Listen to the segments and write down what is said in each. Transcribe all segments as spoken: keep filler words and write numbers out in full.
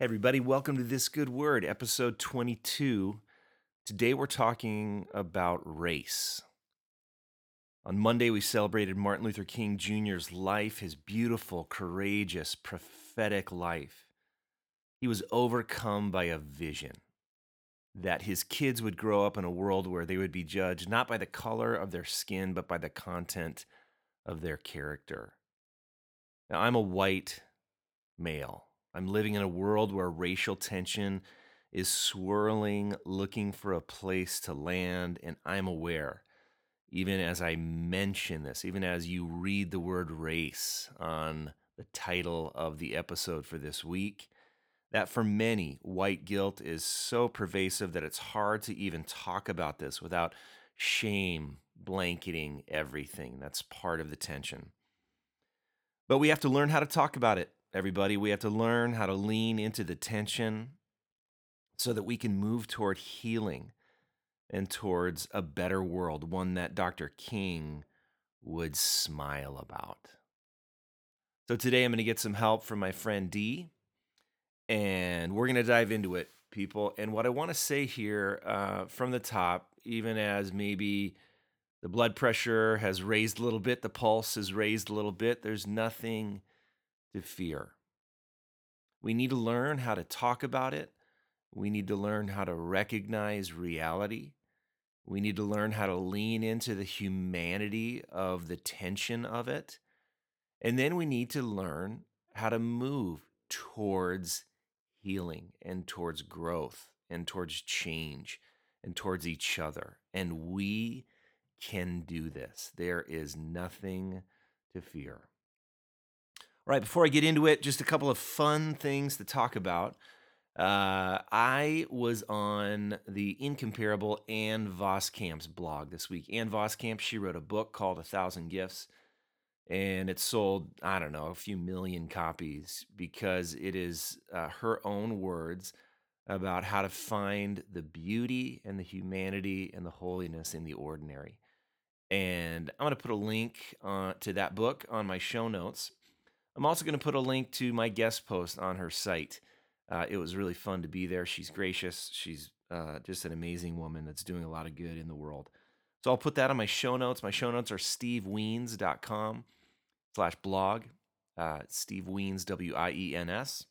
Hey everybody, welcome to This Good Word, episode twenty-two. Today we're talking about race. On Monday we celebrated Martin Luther King Junior's life, his beautiful, courageous, prophetic life. He was overcome by a vision that his kids would grow up in a world where they would be judged not by the color of their skin, but by the content of their character. Now, I'm a white male. I'm living in a world where racial tension is swirling, looking for a place to land, and I'm aware, even as I mention this, even as you read the word race on the title of the episode for this week, that for many, white guilt is so pervasive that it's hard to even talk about this without shame blanketing everything. That's part of the tension. But we have to learn how to talk about it. Everybody, we have to learn how to lean into the tension so that we can move toward healing and towards a better world, one that Doctor King would smile about. So today I'm going to get some help from my friend Dee, and we're going to dive into it, people. And what I want to say here uh, from the top, even as maybe the blood pressure has raised a little bit, the pulse has raised a little bit, there's nothing to fear. We need to learn how to talk about it. We need to learn how to recognize reality. We need to learn how to lean into the humanity of the tension of it. And then we need to learn how to move towards healing and towards growth and towards change and towards each other. And we can do this. There is nothing to fear. All right, before I get into it, just a couple of fun things to talk about. Uh, I was on the incomparable Ann Voskamp's blog this week. Ann Voskamp, she wrote a book called A Thousand Gifts, and it sold, I don't know, a few million copies because it is uh, her own words about how to find the beauty and the humanity and the holiness in the ordinary. And I'm going to put a link uh, to that book on my show notes. I'm also going to put a link to my guest post on her site. Uh, it was really fun to be there. She's gracious. She's uh, just an amazing woman that's doing a lot of good in the world. So I'll put that on my show notes. My show notes are steveweens.com slash blog, uh, steveweens, W I E N S.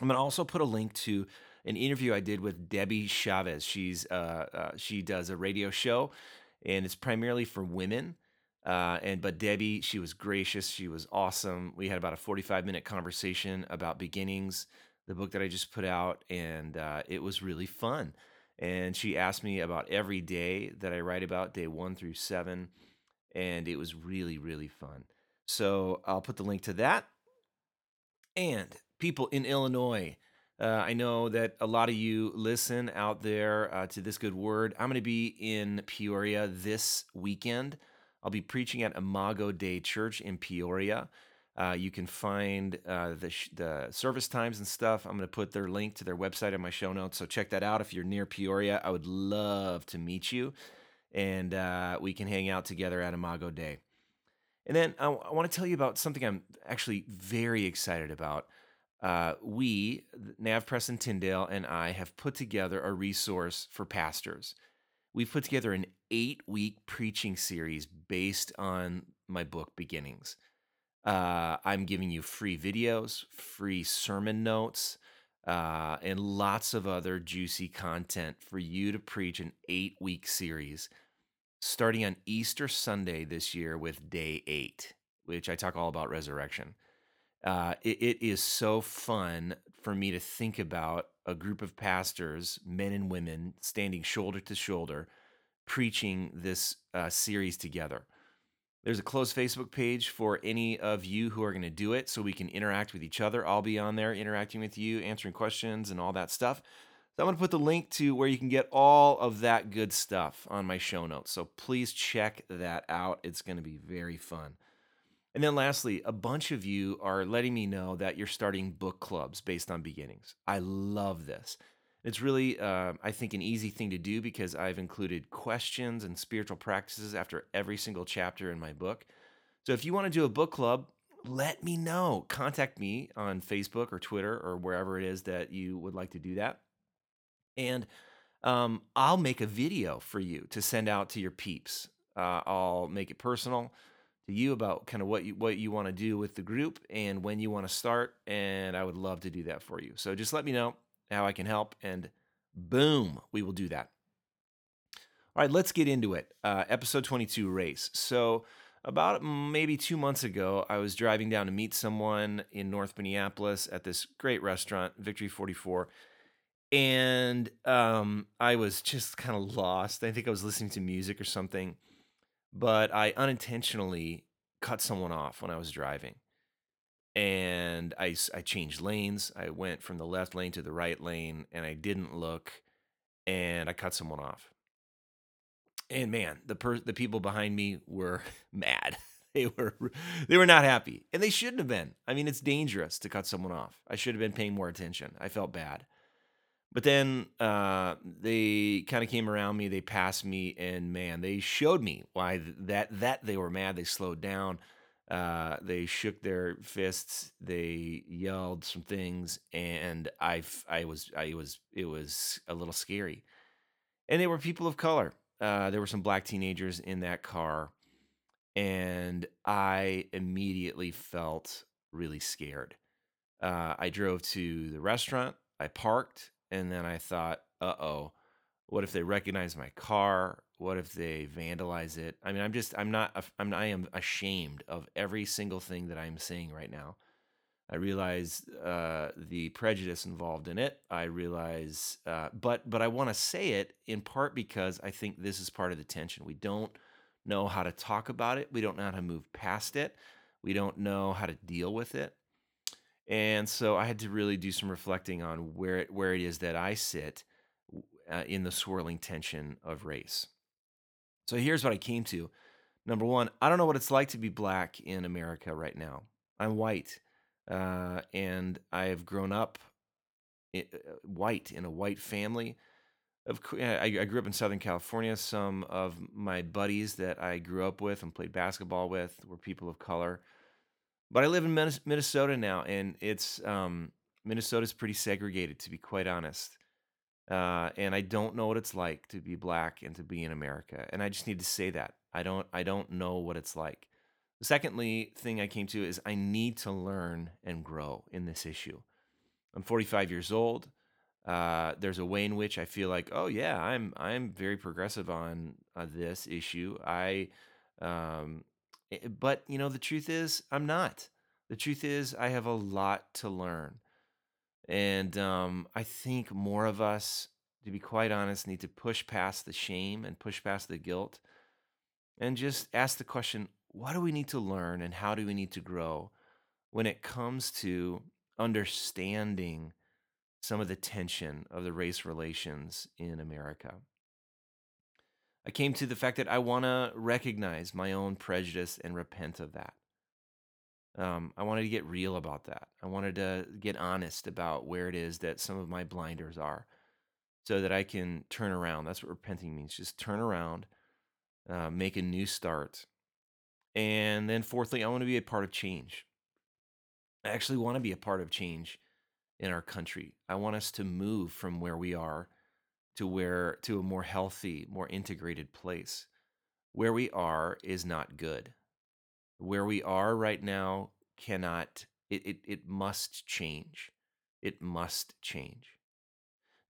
I'm going to also put a link to an interview I did with Debbie Chavez. She's uh, uh, she does a radio show, and it's primarily for women. Uh, and but Debbie, she was gracious. She was awesome. We had about a forty-five minute conversation about Beginnings, the book that I just put out, and uh, it was really fun. And she asked me about every day that I write about, day one through seven, and it was really, really fun. So I'll put the link to that. And people in Illinois, uh, I know that a lot of you listen out there uh, to This Good Word. I'm going to be in Peoria this weekend. I'll be preaching at Imago Dei Church in Peoria. Uh, you can find uh, the, sh- the service times and stuff. I'm going to put their link to their website in my show notes, so check that out. If you're near Peoria, I would love to meet you, and uh, we can hang out together at Imago Dei. And then I, w- I want to tell you about something I'm actually very excited about. Uh, we, Nav Press and Tyndale, and I have put together a resource for pastors. We've put together an eight-week preaching series based on my book, Beginnings. Uh, I'm giving you free videos, free sermon notes, uh, and lots of other juicy content for you to preach an eight-week series starting on Easter Sunday this year with day eight, which I talk all about resurrection. Uh, it, it is so fun for me to think about a group of pastors, men and women, standing shoulder to shoulder, preaching this uh, series together. There's a closed Facebook page for any of you who are going to do it, so we can interact with each other. I'll be on there interacting with you, answering questions, and all that stuff. So I'm going to put the link to where you can get all of that good stuff on my show notes. So please check that out. It's going to be very fun. And then lastly, a bunch of you are letting me know that you're starting book clubs based on Beginnings. I love this. It's really, uh, I think, an easy thing to do because I've included questions and spiritual practices after every single chapter in my book. So if you want to do a book club, let me know. Contact me on Facebook or Twitter or wherever it is that you would like to do that. And um, I'll make a video for you to send out to your peeps. Uh, I'll make it personal to you about kind of what you, what you want to do with the group and when you want to start. And I would love to do that for you. So just let me know how I can help, and boom, we will do that. All right, let's get into it. Uh, episode twenty-two, race. So about maybe two months ago, I was driving down to meet someone in North Minneapolis at this great restaurant, Victory forty-four. And um, I was just kind of lost. I think I was listening to music or something, but I unintentionally cut someone off when I was driving. And I, I changed lanes. I went from the left lane to the right lane, and I didn't look, and I cut someone off. And man, the per- the people behind me were mad. They were they were not happy, and they shouldn't have been. I mean, it's dangerous to cut someone off. I should have been paying more attention. I felt bad. But then uh, they kind of came around me. They passed me, and man, they showed me why th- that that they were mad. They slowed down. Uh, they shook their fists. They yelled some things, and I I was I was it was a little scary. And they were people of color. Uh, there were some black teenagers in that car, and I immediately felt really scared. Uh, I drove to the restaurant, I parked, and then I thought, uh-oh, what if they recognize my car? What if they vandalize it? I mean, I'm just, I'm not, I'm, I am ashamed of every single thing that I'm saying right now. I realize uh, the prejudice involved in it. I realize, uh, but but I want to say it in part because I think this is part of the tension. We don't know how to talk about it. We don't know how to move past it. We don't know how to deal with it. And so I had to really do some reflecting on where it, where it is that I sit uh, in the swirling tension of race. So here's what I came to. Number one, I don't know what it's like to be black in America right now. I'm white. Uh, and I have grown up white in a white family. Of I grew up in Southern California. Some of my buddies that I grew up with and played basketball with were people of color. But I live in Minnesota now, and it's um, Minnesota's pretty segregated, to be quite honest. Uh, and I don't know what it's like to be black and to be in America. And I just need to say that I don't. I don't know what it's like. The secondly thing I came to is I need to learn and grow in this issue. I'm forty-five years old. Uh, there's a way in which I feel like, oh yeah, I'm I'm very progressive on uh, this issue. I, um, it, but you know, the truth is I'm not. The truth is I have a lot to learn, and um, I think more of us, to be quite honest, need to push past the shame and push past the guilt, and just ask the question. What do we need to learn, and how do we need to grow when it comes to understanding some of the tension of the race relations in America? I came to the fact that I want to recognize my own prejudice and repent of that. Um, I wanted to get real about that. I wanted to get honest about where it is that some of my blinders are so that I can turn around. That's what repenting means, just turn around, uh, make a new start. And then fourthly, I want to be a part of change. I actually want to be a part of change in our country. I want us to move from where we are to where to a more healthy, more integrated place. Where we are is not good. Where we are right now cannot, it it, it must change. It must change.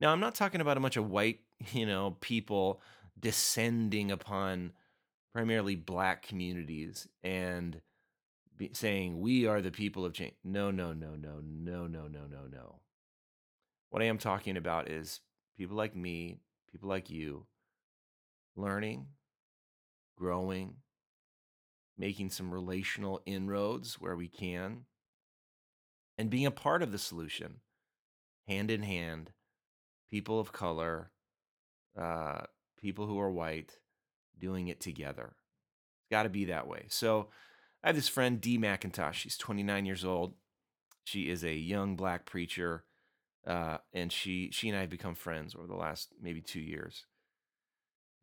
Now, I'm not talking about a bunch of white, you know, people descending upon primarily black communities and be saying, we are the people of change. No, no, no, no, no, no, no, no, no. What I am talking about is people like me, people like you, learning, growing, making some relational inroads where we can, and being a part of the solution, hand in hand, people of color, uh, people who are white, doing it together. It's got to be that way. So I have this friend, Dee McIntosh. She's twenty-nine years old. She is a young black preacher, uh, and she she and I have become friends over the last maybe two years.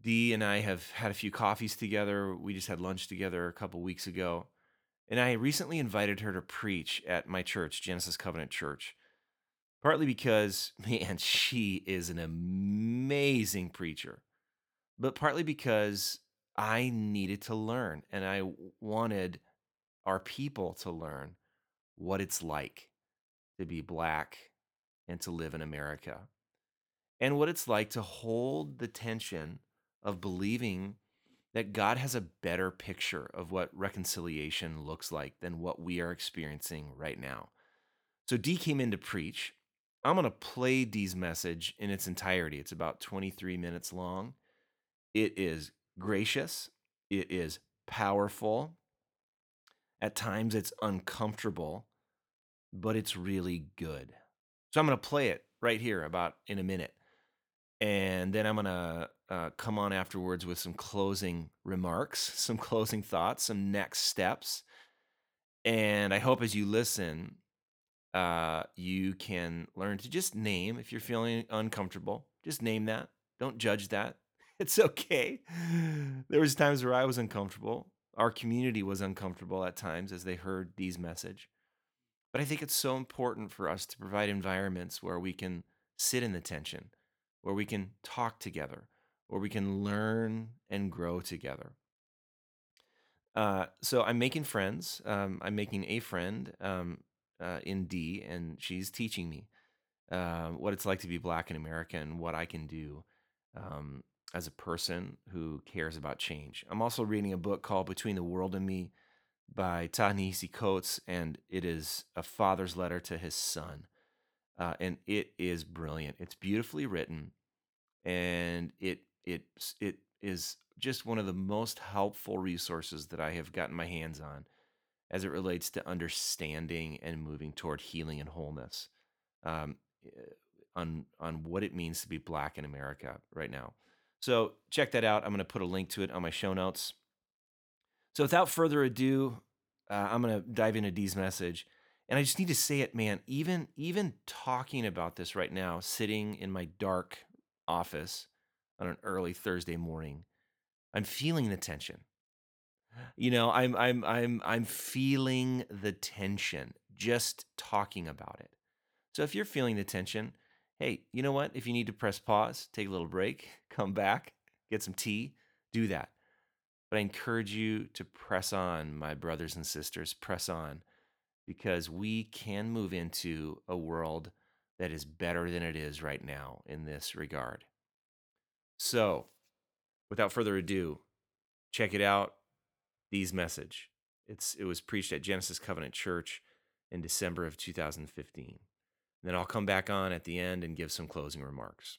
Dee and I have had a few coffees together. We just had lunch together a couple weeks ago, and I recently invited her to preach at my church, Genesis Covenant Church, partly because, man, she is an amazing preacher, but partly because I needed to learn, and I wanted our people to learn what it's like to be Black and to live in America, and what it's like to hold the tension of believing that God has a better picture of what reconciliation looks like than what we are experiencing right now. So Dee came in to preach. I'm going to play Dee's message in its entirety. It's about twenty-three minutes long. It is gracious. It is powerful. At times it's uncomfortable, but it's really good. So I'm going to play it right here about in a minute. And then I'm going to uh, come on afterwards with some closing remarks, some closing thoughts, some next steps. And I hope as you listen, uh, you can learn to just name, if you're feeling uncomfortable, just name that. Don't judge that. It's okay. There was times where I was uncomfortable. Our community was uncomfortable at times as they heard Dee's message. But I think it's so important for us to provide environments where we can sit in the tension, where we can talk together, where we can learn and grow together. Uh, so I'm making friends. Um, I'm making a friend um, uh, in Dee, and she's teaching me uh, what it's like to be Black in America and what I can do um, as a person who cares about change. I'm also reading a book called Between the World and Me by Ta-Nehisi Coates, and it is a father's letter to his son. Uh, and it is brilliant. It's beautifully written. And it it it is just one of the most helpful resources that I have gotten my hands on as it relates to understanding and moving toward healing and wholeness um, on, on what it means to be Black in America right now. So check that out. I'm going to put a link to it on my show notes. So without further ado, uh, I'm going to dive into Dee's message. And I just need to say it, man, even, even talking about this right now, sitting in my dark office on an early Thursday morning, I'm feeling the tension. You know, I'm I'm I'm I'm feeling the tension just talking about it. So if you're feeling the tension, hey, you know what? If you need to press pause, take a little break, come back, get some tea, do that. But I encourage you to press on, my brothers and sisters, press on, because we can move into a world that is better than it is right now in this regard. So, without further ado, check it out, Dee's message. It's it was preached at Genesis Covenant Church in December of two thousand fifteen. And then I'll come back on at the end and give some closing remarks.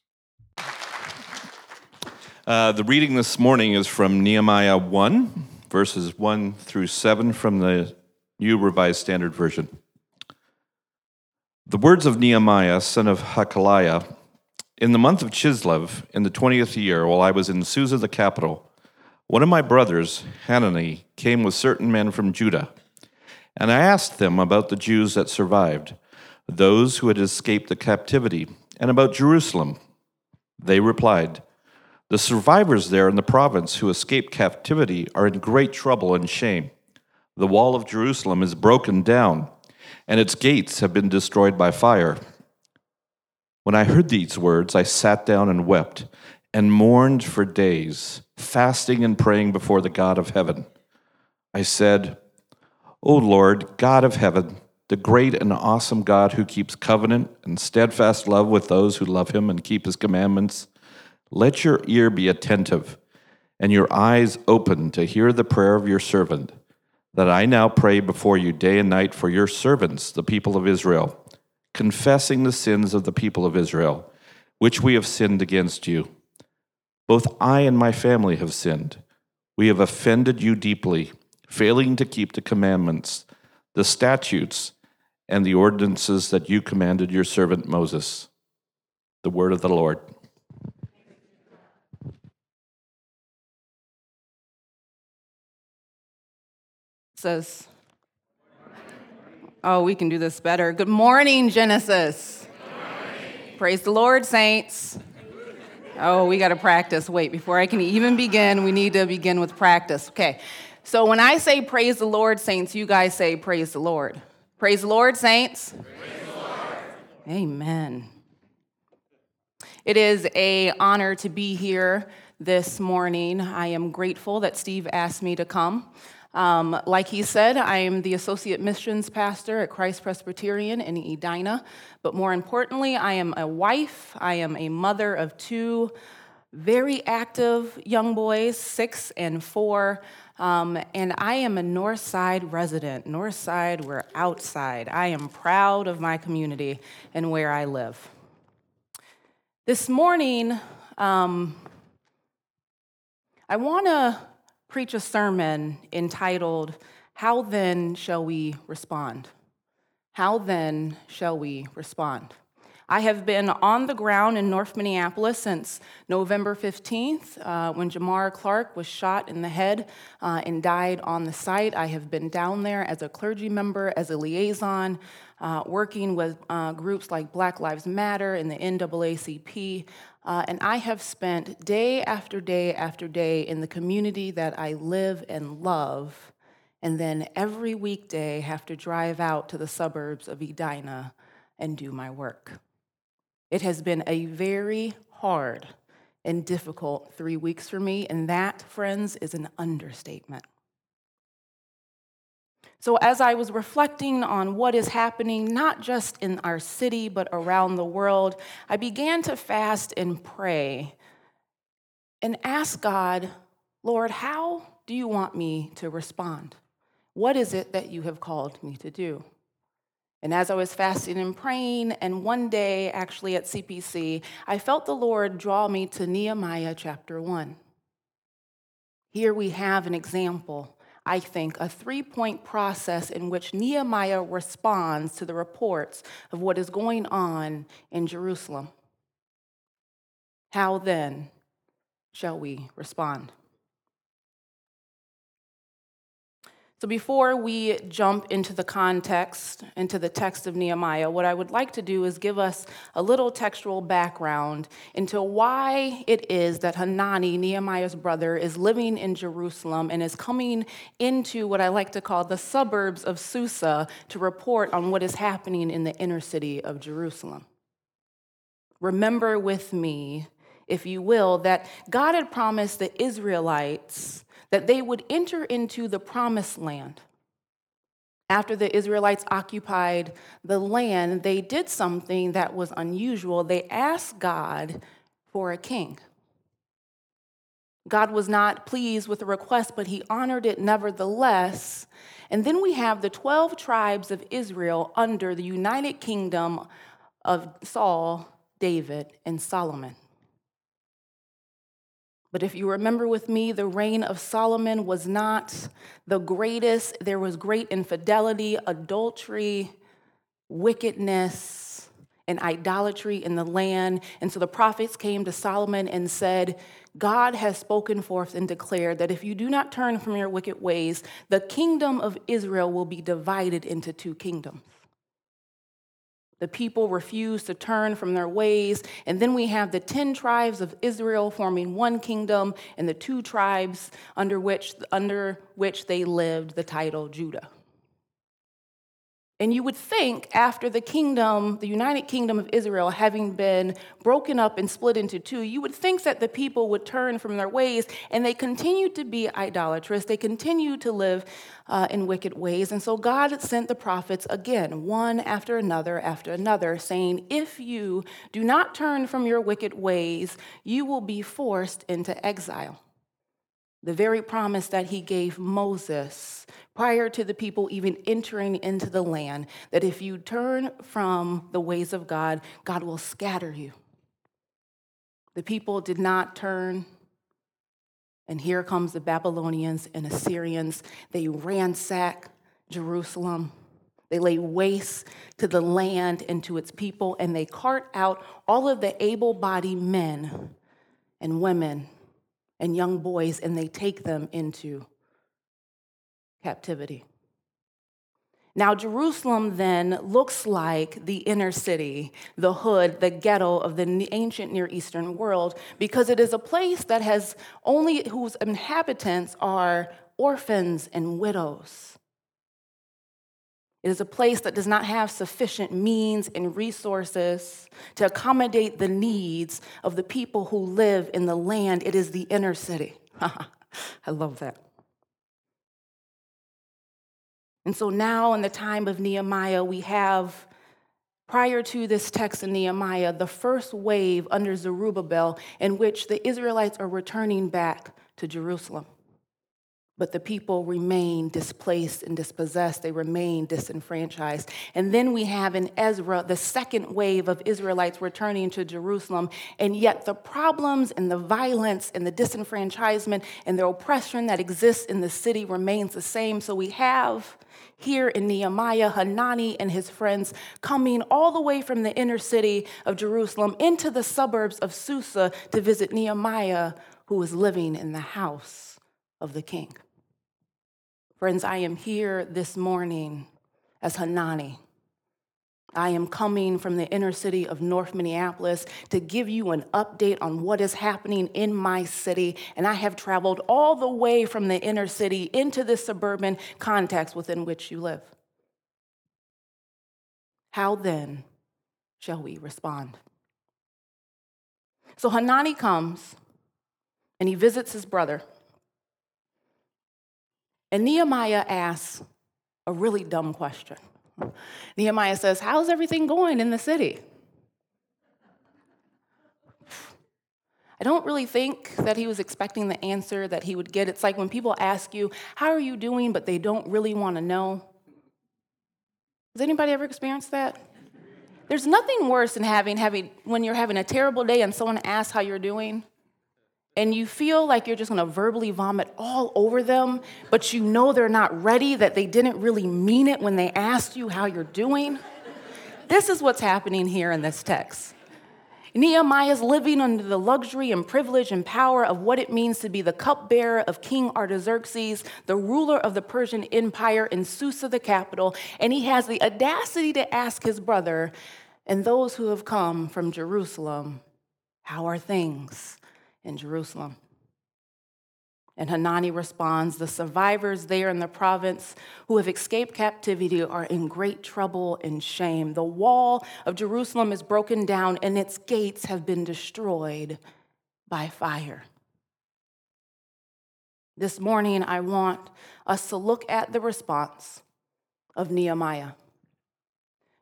Uh, the reading this morning is from Nehemiah one, verses one through seven from the New Revised Standard Version. The words of Nehemiah, son of Hakaliah. In the month of Chislev, in the twentieth year, while I was in Susa, the capital, one of my brothers, Hanani, came with certain men from Judah. And I asked them about the Jews that survived, those who had escaped the captivity, and about Jerusalem. They replied, "The survivors there in the province who escaped captivity are in great trouble and shame. The wall of Jerusalem is broken down, and its gates have been destroyed by fire." When I heard these words, I sat down and wept and mourned for days, fasting and praying before the God of heaven. I said, "O Lord, God of heaven, the great and awesome God who keeps covenant and steadfast love with those who love him and keep his commandments, let your ear be attentive and your eyes open to hear the prayer of your servant, that I now pray before you day and night for your servants, the people of Israel, confessing the sins of the people of Israel, which we have sinned against you. Both I and my family have sinned. We have offended you deeply, failing to keep the commandments, the statutes, and the ordinances that you commanded your servant Moses." The word of the Lord. Says, oh, we can do this better. Good morning, Genesis. Good morning. Praise the Lord, saints. Oh, we got to practice. Wait, before I can even begin, we need to begin with practice. Okay, So when I say praise the Lord, saints, you guys say praise the Lord. Praise the Lord, saints. Praise the Lord. Amen. It is an honor to be here this morning. I am grateful that Steve asked me to come. Um, like he said, I am the Associate Missions Pastor at Christ Presbyterian in Edina, but more importantly, I am a wife. I am a mother of two very active young boys, six and four, um, and I am a North Side resident. North Side, we're outside. I am proud of my community and where I live. This morning, um, I want to preach a sermon entitled, How Then Shall We Respond? How Then Shall We Respond? I have been on the ground in North Minneapolis since November fifteenth, uh, when Jamar Clark was shot in the head uh, and died on the site. I have been down there as a clergy member, as a liaison, uh, working with uh, groups like Black Lives Matter and the N double A C P, Uh, and I have spent day after day after day in the community that I live and love, and then every weekday have to drive out to the suburbs of Edina and do my work. It has been a very hard and difficult three weeks for me, and that, friends, is an understatement. So as I was reflecting on what is happening, not just in our city, but around the world, I began to fast and pray and ask God, Lord, how do you want me to respond? What is it that you have called me to do? And as I was fasting and praying, and one day, actually at C P C, I felt the Lord draw me to Nehemiah chapter one. Here we have an example, I think, a three-point process in which Nehemiah responds to the reports of what is going on in Jerusalem. How then shall we respond? So before we jump into the context, into the text of Nehemiah, what I would like to do is give us a little textual background into why it is that Hanani, Nehemiah's brother, is living in Jerusalem and is coming into what I like to call the suburbs of Susa to report on what is happening in the inner city of Jerusalem. Remember with me, if you will, that God had promised the Israelites that they would enter into the promised land. After the Israelites occupied the land, they did something that was unusual. They asked God for a king. God was not pleased with the request, but he honored it nevertheless. And then we have the twelve tribes of Israel under the united kingdom of Saul, David, and Solomon. But if you remember with me, the reign of Solomon was not the greatest. There was great infidelity, adultery, wickedness, and idolatry in the land. And so the prophets came to Solomon and said, God has spoken forth and declared that if you do not turn from your wicked ways, the kingdom of Israel will be divided into two kingdoms. The people refuse to turn from their ways. And then we have the ten tribes of Israel forming one kingdom and the two tribes under which, under which they lived, the title Judah. And you would think after the kingdom, the United Kingdom of Israel, having been broken up and split into two, you would think that the people would turn from their ways, and they continued to be idolatrous. They continued to live uh, in wicked ways. And so God sent the prophets again, one after another after another, saying, if you do not turn from your wicked ways, you will be forced into exile. The very promise that he gave Moses prior to the people even entering into the land, that if you turn from the ways of God, God will scatter you. The people did not turn, and here comes the Babylonians and Assyrians. They ransack Jerusalem. They lay waste to the land and to its people, and they cart out all of the able-bodied men and women and young boys, and they take them into captivity. Now, Jerusalem then looks like the inner city, the hood, the ghetto of the ancient Near Eastern world, because it is a place that has only, whose inhabitants are orphans and widows. It is a place that does not have sufficient means and resources to accommodate the needs of the people who live in the land. It is the inner city. I love that. And so now in the time of Nehemiah, we have, prior to this text in Nehemiah, the first wave under Zerubbabel in which the Israelites are returning back to Jerusalem. But the people remain displaced and dispossessed. They remain disenfranchised. And then we have in Ezra the second wave of Israelites returning to Jerusalem, and yet the problems and the violence and the disenfranchisement and the oppression that exists in the city remains the same. So we have here in Nehemiah, Hanani and his friends coming all the way from the inner city of Jerusalem into the suburbs of Susa to visit Nehemiah, who was living in the house of the king. Friends, I am here this morning as Hanani. I am coming from the inner city of North Minneapolis to give you an update on what is happening in my city, and I have traveled all the way from the inner city into the suburban context within which you live. How then shall we respond? So Hanani comes, and he visits his brother. And Nehemiah asks a really dumb question. Nehemiah says, how's everything going in the city? I don't really think that he was expecting the answer that he would get. It's like when people ask you, how are you doing, but they don't really want to know. Has anybody ever experienced that? There's nothing worse than having, having when you're having a terrible day and someone asks how you're doing. And you feel like you're just going to verbally vomit all over them, but you know they're not ready, that they didn't really mean it when they asked you how you're doing. This is what's happening here in this text. Nehemiah's living under the luxury and privilege and power of what it means to be the cupbearer of King Artaxerxes, the ruler of the Persian Empire in Susa, the capital, and he has the audacity to ask his brother and those who have come from Jerusalem, how are things in Jerusalem? And Hanani responds, the survivors there in the province who have escaped captivity are in great trouble and shame. The wall of Jerusalem is broken down and its gates have been destroyed by fire. This morning, I want us to look at the response of Nehemiah.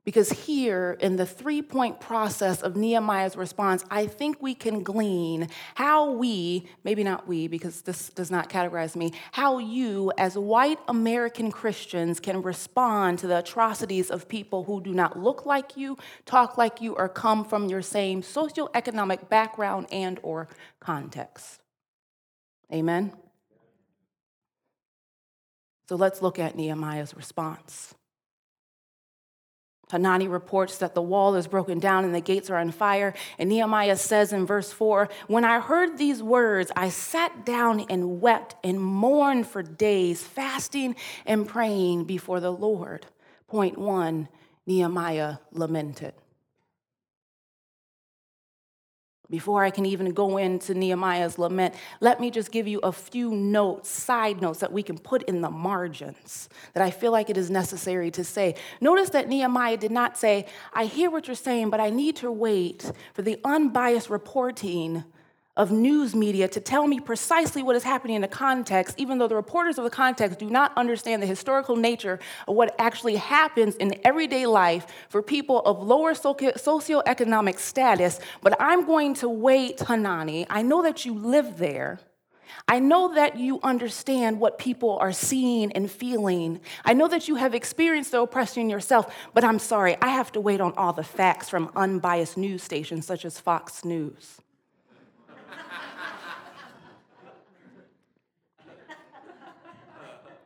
Because here in the three-point process of Nehemiah's response, I think we can glean how we, maybe not we because this does not categorize me, how you as white American Christians can respond to the atrocities of people who do not look like you, talk like you, or come from your same socioeconomic background and or context. Amen? So let's look at Nehemiah's response. Hanani reports that the wall is broken down and the gates are on fire. And Nehemiah says in verse four, when I heard these words, I sat down and wept and mourned for days, fasting and praying before the Lord. Point one, Nehemiah lamented. Before I can even go into Nehemiah's lament, let me just give you a few notes, side notes that we can put in the margins that I feel like it is necessary to say. Notice that Nehemiah did not say, I hear what you're saying, but I need to wait for the unbiased reporting of news media to tell me precisely what is happening in the context, even though the reporters of the context do not understand the historical nature of what actually happens in everyday life for people of lower socioeconomic status. But I'm going to wait, Hanani. I know that you live there. I know that you understand what people are seeing and feeling. I know that you have experienced the oppression yourself, but I'm sorry, I have to wait on all the facts from unbiased news stations such as Fox News.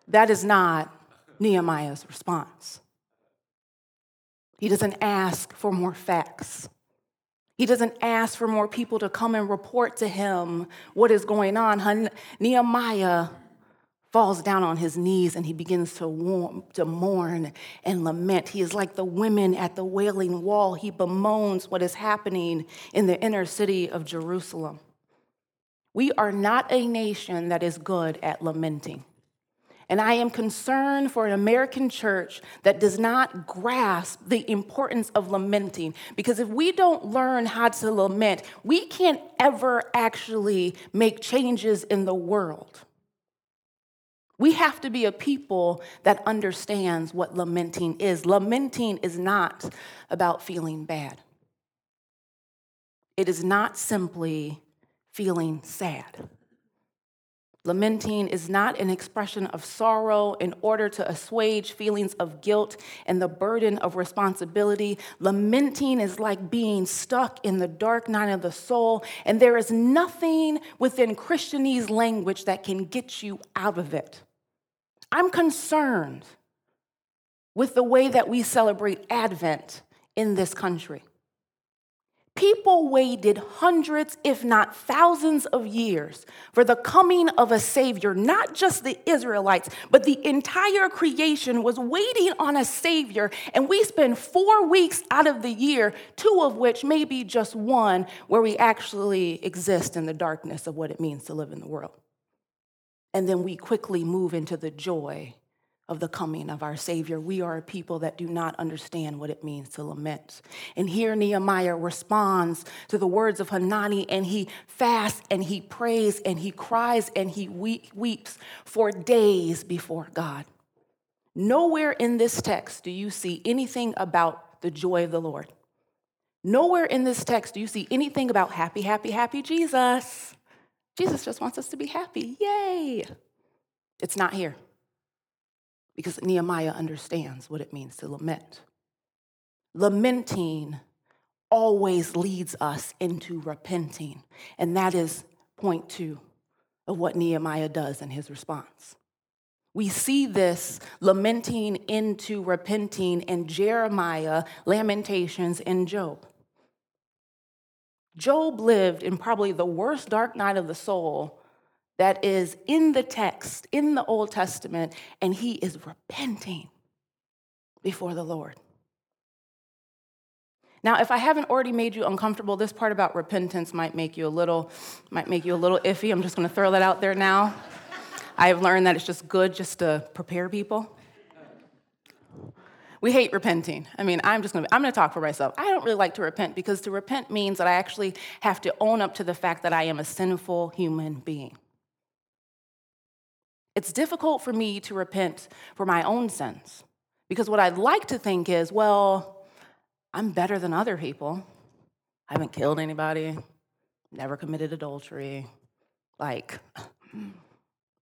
That is not Nehemiah's response. He doesn't ask for more facts. He doesn't ask for more people to come and report to him what is going on. Nehemiah falls down on his knees and he begins to warm, to mourn and lament. He is like the women at the Wailing Wall. He bemoans what is happening in the inner city of Jerusalem. We are not a nation that is good at lamenting. And I am concerned for an American church that does not grasp the importance of lamenting. Because if we don't learn how to lament, we can't ever actually make changes in the world. We have to be a people that understands what lamenting is. Lamenting is not about feeling bad. It is not simply feeling sad. Lamenting is not an expression of sorrow in order to assuage feelings of guilt and the burden of responsibility. Lamenting is like being stuck in the dark night of the soul, and there is nothing within Christianese language that can get you out of it. I'm concerned with the way that we celebrate Advent in this country. People waited hundreds, if not thousands of years for the coming of a savior. Not just the Israelites, but the entire creation was waiting on a savior. And we spend four weeks out of the year, two of which maybe just one, where we actually exist in the darkness of what it means to live in the world. And then we quickly move into the joy of the coming of our Savior. We are a people that do not understand what it means to lament. And here Nehemiah responds to the words of Hanani, and he fasts and he prays and he cries and he weeps for days before God. Nowhere in this text do you see anything about the joy of the Lord. Nowhere in this text do you see anything about happy, happy, happy Jesus. Jesus just wants us to be happy. Yay! It's not here. Because Nehemiah understands what it means to lament. Lamenting always leads us into repenting. And that is point two of what Nehemiah does in his response. We see this lamenting into repenting in Jeremiah, Lamentations, and Job. Job lived in probably the worst dark night of the soul that is in the text, in the Old Testament, and he is repenting before the Lord. Now, if I haven't already made you uncomfortable, this part about repentance might make you a little, might make you a little iffy. I'm just going to throw that out there now. I have learned that it's just good just to prepare people. We hate repenting. I mean, I'm just going to I'm going to talk for myself. I don't really like to repent because to repent means that I actually have to own up to the fact that I am a sinful human being. It's difficult for me to repent for my own sins because what I'd like to think is, well, I'm better than other people. I haven't killed anybody, never committed adultery. Like,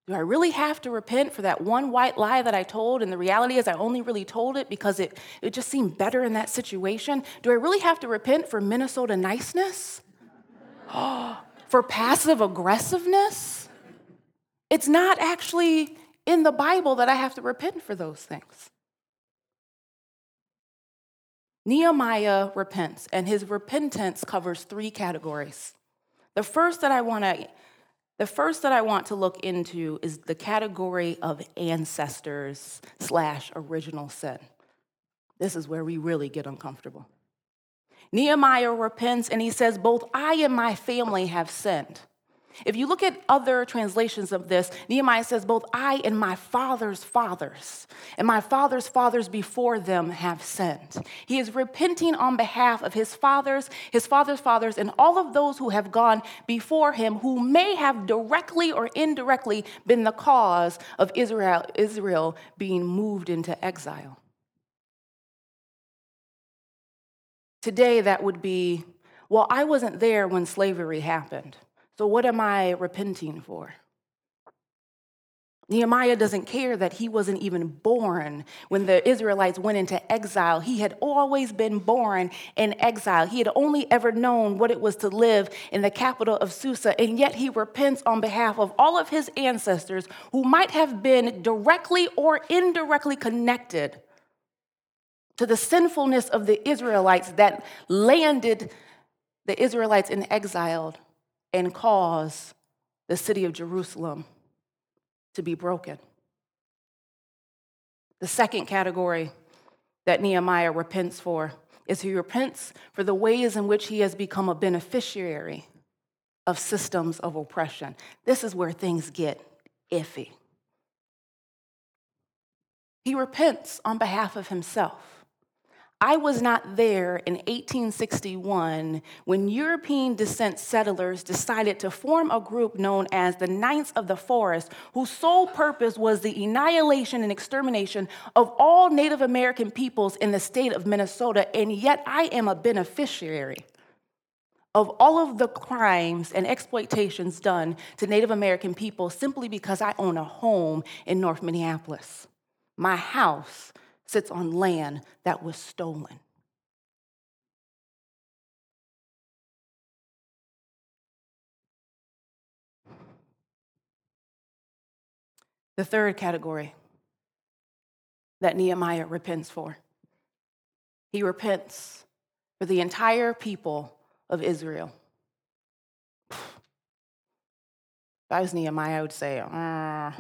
do I really have to repent for that one white lie that I told? And the reality is I only really told it because it, it just seemed better in that situation. Do I really have to repent for Minnesota niceness? For passive aggressiveness? It's not actually in the Bible that I have to repent for those things. Nehemiah repents, and his repentance covers three categories. The first that I want to, the first that I want to look into is the category of ancestors slash original sin. This is where we really get uncomfortable. Nehemiah repents, and he says, "Both I and my family have sinned." If you look at other translations of this, Nehemiah says, both I and my father's fathers and my father's fathers before them have sinned. He is repenting on behalf of his fathers, his father's fathers, and all of those who have gone before him who may have directly or indirectly been the cause of Israel, Israel being moved into exile. Today, that would be, well, I wasn't there when slavery happened. So what am I repenting for? Nehemiah doesn't care that he wasn't even born when the Israelites went into exile. He had always been born in exile. He had only ever known what it was to live in the capital of Susa, and yet he repents on behalf of all of his ancestors who might have been directly or indirectly connected to the sinfulness of the Israelites that landed the Israelites in exile and cause the city of Jerusalem to be broken. The second category that Nehemiah repents for is he repents for the ways in which he has become a beneficiary of systems of oppression. This is where things get iffy. He repents on behalf of himself. I was not there in eighteen sixty-one when European descent settlers decided to form a group known as the Knights of the Forest, whose sole purpose was the annihilation and extermination of all Native American peoples in the state of Minnesota, and yet I am a beneficiary of all of the crimes and exploitations done to Native American people simply because I own a home in North Minneapolis. My house sits on land that was stolen. The third category that Nehemiah repents for. He repents for the entire people of Israel. If I was Nehemiah, I would say, uh,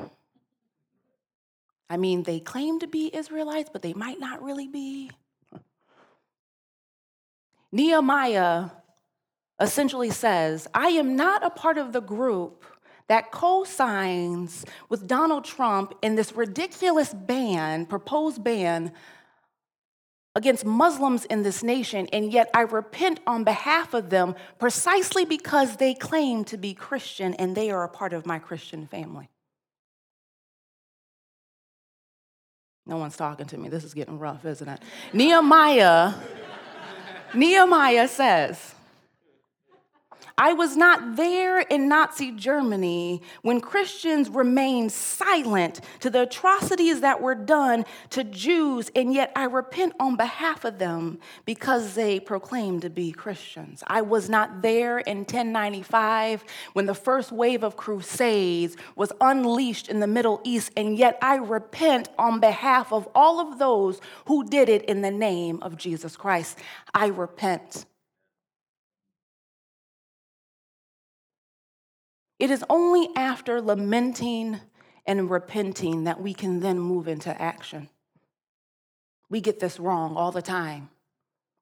I mean, they claim to be Israelites, but they might not really be. Nehemiah essentially says, I am not a part of the group that co-signs with Donald Trump in this ridiculous ban, proposed ban, against Muslims in this nation, and yet I repent on behalf of them precisely because they claim to be Christian and they are a part of my Christian family. No one's talking to me. This is getting rough, isn't it? Nehemiah, Nehemiah says, I was not there in Nazi Germany when Christians remained silent to the atrocities that were done to Jews, and yet I repent on behalf of them because they proclaim to be Christians. I was not there in ten ninety-five when the first wave of crusades was unleashed in the Middle East, and yet I repent on behalf of all of those who did it in the name of Jesus Christ. I repent. It is only after lamenting and repenting that we can then move into action. We get this wrong all the time.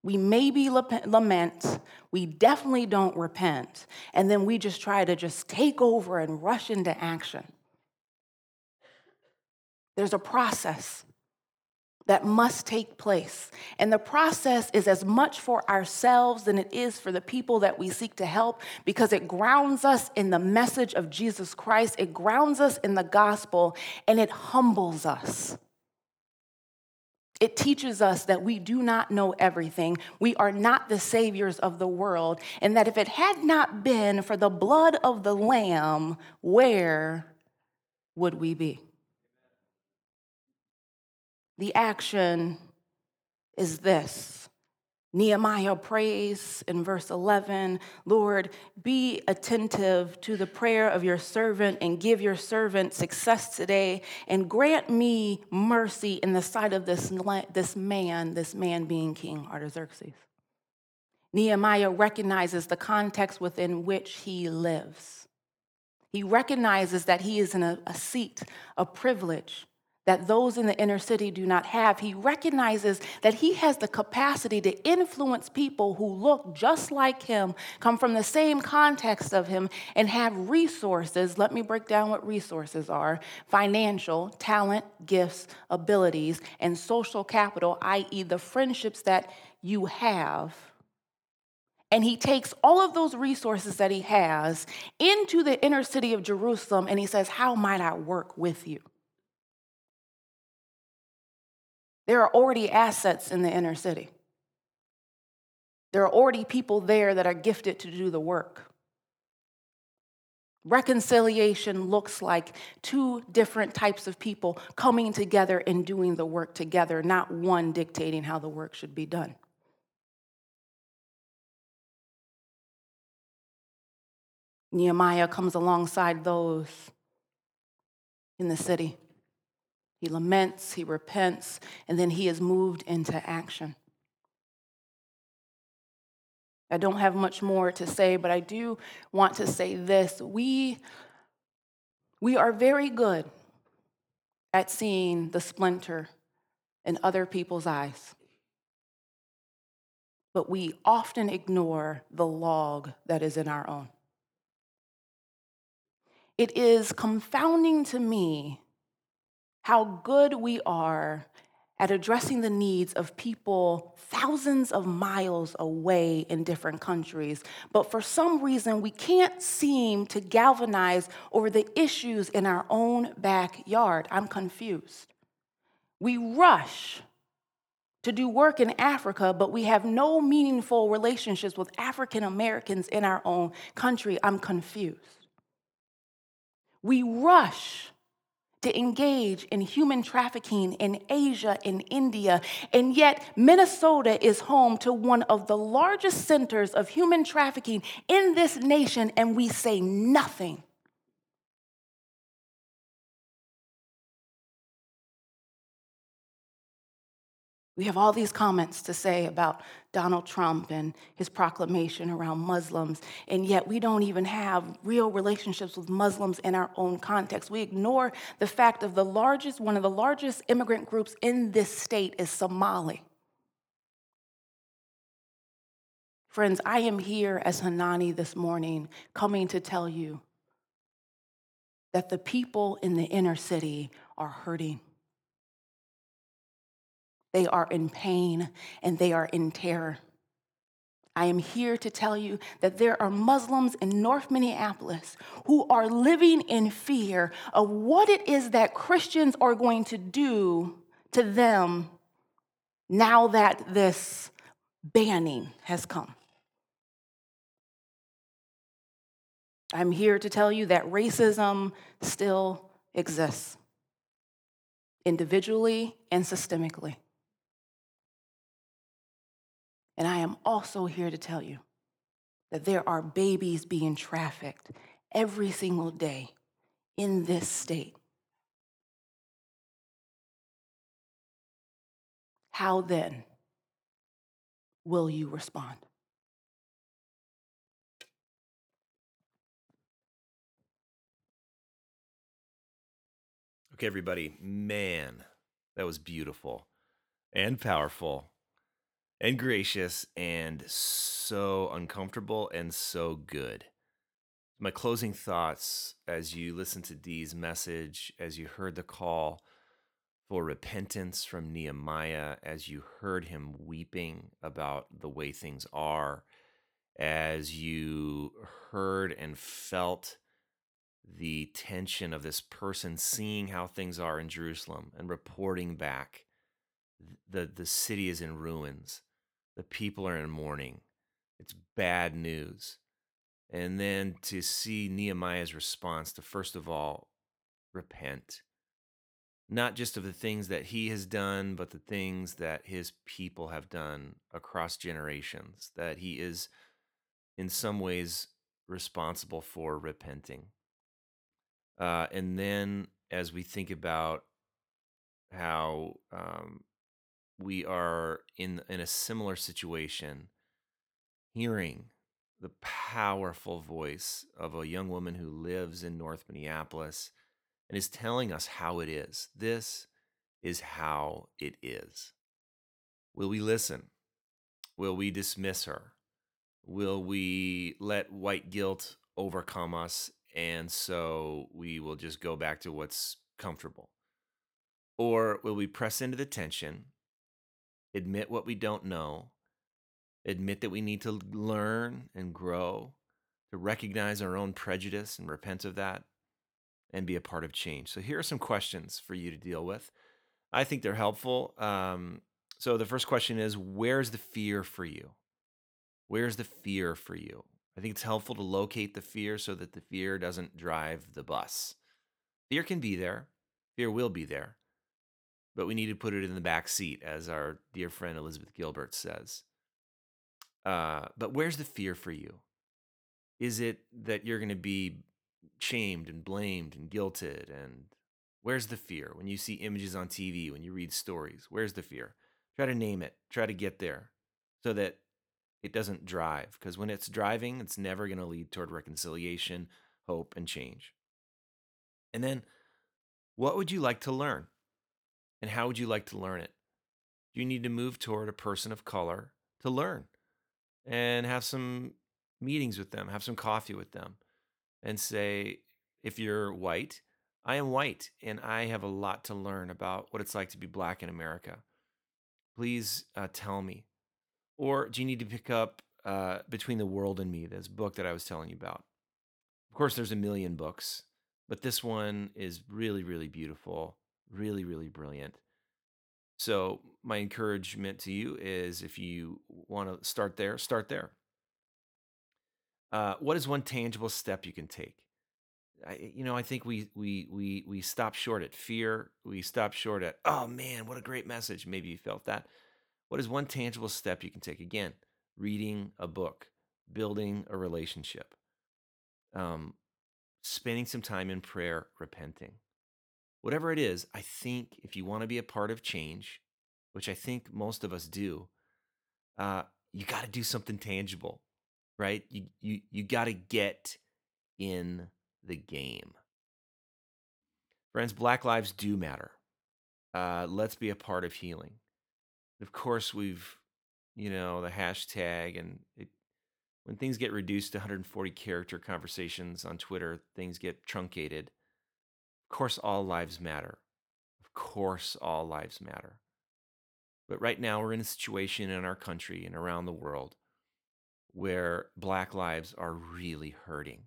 We maybe lament, we definitely don't repent, and then we just try to just take over and rush into action. There's a process that must take place. And the process is as much for ourselves than it is for the people that we seek to help, because it grounds us in the message of Jesus Christ, it grounds us in the gospel, and it humbles us. It teaches us that we do not know everything. We are not the saviors of the world, and that if it had not been for the blood of the Lamb, where would we be? The action is this. Nehemiah prays in verse eleven, Lord, be attentive to the prayer of your servant and give your servant success today and grant me mercy in the sight of this, this man, this man being King Artaxerxes. Nehemiah recognizes the context within which he lives. He recognizes that he is in a, a seat of privilege that those in the inner city do not have. He recognizes that he has the capacity to influence people who look just like him, come from the same context of him, and have resources. Let me break down what resources are. Financial, talent, gifts, abilities, and social capital, that is the friendships that you have. And he takes all of those resources that he has into the inner city of Jerusalem, and he says, how might I work with you? There are already assets in the inner city. There are already people there that are gifted to do the work. Reconciliation looks like two different types of people coming together and doing the work together, not one dictating how the work should be done. Nehemiah comes alongside those in the city. He laments, he repents, and then he is moved into action. I don't have much more to say, but I do want to say this. We, we are very good at seeing the splinter in other people's eyes, but we often ignore the log that is in our own. It is confounding to me how good we are at addressing the needs of people thousands of miles away in different countries. But for some reason, we can't seem to galvanize over the issues in our own backyard. I'm confused. We rush to do work in Africa, but we have no meaningful relationships with African Americans in our own country. I'm confused. We rush to engage in human trafficking in Asia and India, and yet Minnesota is home to one of the largest centers of human trafficking in this nation, and we say nothing. We have all these comments to say about Donald Trump and his proclamation around Muslims, and yet we don't even have real relationships with Muslims in our own context. We ignore the fact of the largest, one of the largest immigrant groups in this state is Somali. Friends, I am here as Hanani this morning, coming to tell you that the people in the inner city are hurting. They are in pain, and they are in terror. I am here to tell you that there are Muslims in North Minneapolis who are living in fear of what it is that Christians are going to do to them now that this banning has come. I'm here to tell you that racism still exists, individually and systemically. And I am also here to tell you that there are babies being trafficked every single day in this state. How then will you respond? Okay, everybody, man, that was beautiful and powerful. And gracious, and so uncomfortable, and so good. My closing thoughts as you listen to Dee's message, as you heard the call for repentance from Nehemiah, as you heard him weeping about the way things are, as you heard and felt the tension of this person seeing how things are in Jerusalem and reporting back. The, the city is in ruins. The people are in mourning. It's bad news. And then to see Nehemiah's response to, first of all, repent. Not just of the things that he has done, but the things that his people have done across generations, that he is in some ways responsible for repenting. Uh, and then as we think about how um, we are in, in a similar situation, hearing the powerful voice of a young woman who lives in North Minneapolis and is telling us how it is. This is how it is. Will we listen? Will we dismiss her? Will we let white guilt overcome us, and so we will just go back to what's comfortable? Or will we press into the tension? Admit what we don't know, admit that we need to learn and grow, to recognize our own prejudice and repent of that, and be a part of change. So here are some questions for you to deal with. I think they're helpful. Um, so the first question is, where's the fear for you? Where's the fear for you? I think it's helpful to locate the fear so that the fear doesn't drive the bus. Fear can be there. Fear will be there. But we need to put it in the back seat, as our dear friend Elizabeth Gilbert says. Uh, but where's the fear for you? Is it that you're going to be shamed and blamed and guilted? And where's the fear? When you see images on T V, when you read stories, where's the fear? Try to name it. Try to get there so that it doesn't drive. Because when it's driving, it's never going to lead toward reconciliation, hope, and change. And then, what would you like to learn? And how would you like to learn it? You need to move toward a person of color to learn, and have some meetings with them, have some coffee with them, and say, if you're white, I am white, and I have a lot to learn about what it's like to be black in America. Please uh, tell me. Or do you need to pick up uh, Between the World and Me, this book that I was telling you about? Of course, there's a million books, but this one is really, really beautiful, really, really brilliant. So my encouragement to you is if you want to start there, start there. Uh, what is one tangible step you can take? I, you know, I think we we we we stop short at fear. We stop short at, oh man, what a great message. Maybe you felt that. What is one tangible step you can take? Again, reading a book, building a relationship, um, spending some time in prayer, repenting. Whatever it is, I think if you want to be a part of change, which I think most of us do, uh, you got to do something tangible, right? You you you got to get in the game. Friends, Black lives do matter. Uh, let's be a part of healing. Of course, we've, you know, the hashtag, and it, when things get reduced to one hundred forty character conversations on Twitter, things get truncated. Of course, all lives matter. Of course, all lives matter. But right now, we're in a situation in our country and around the world where Black lives are really hurting.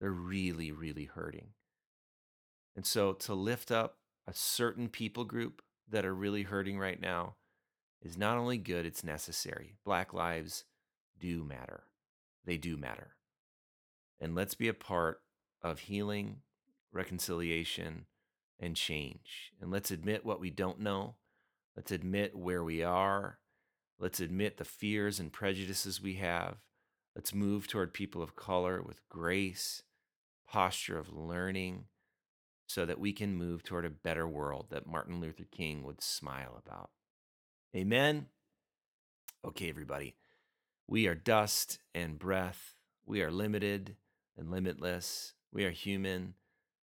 They're really, really hurting. And so to lift up a certain people group that are really hurting right now is not only good, it's necessary. Black lives do matter. They do matter. And let's be a part of healing, reconciliation, and change. And let's admit what we don't know. Let's admit where we are. Let's admit the fears and prejudices we have. Let's move toward people of color with grace, posture of learning, so that we can move toward a better world that Martin Luther King would smile about. Amen? Okay, everybody. We are dust and breath. We are limited and limitless. We are human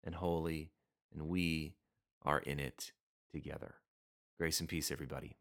and holy, and we are in it together. Grace and peace, everybody.